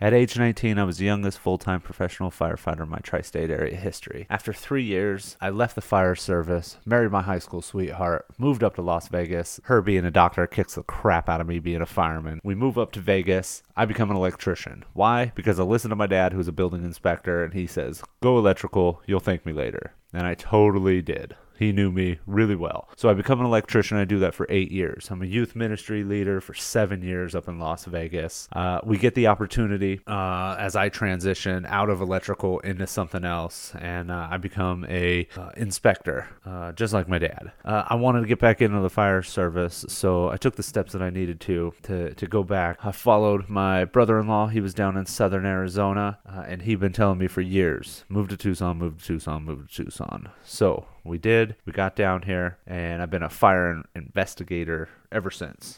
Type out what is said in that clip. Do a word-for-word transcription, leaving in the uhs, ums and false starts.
At age nineteen, I was the youngest full-time professional firefighter in my tri-state area history. After three years, I left the fire service, married my high school sweetheart, moved up to Las Vegas. Her being a doctor kicks the crap out of me being a fireman. We move up to Vegas. I become an electrician. Why? Because I listen to my dad, who's a building inspector, and he says, "Go electrical, you'll thank me later." And I totally did. He knew me really well. So I become an electrician. I do that for eight years. I'm a youth ministry leader for seven years up in Las Vegas. Uh, we get the opportunity uh, as I transition out of electrical into something else, and uh, I become a uh, inspector, uh, just like my dad. Uh, I wanted to get back into the fire service, so I took the steps that I needed to to, to go back. I followed my brother-in-law. He was down in southern Arizona, uh, and he'd been telling me for years, move to Tucson, move to Tucson, move to Tucson. So we did. We got down here, and I've been a fire investigator ever since.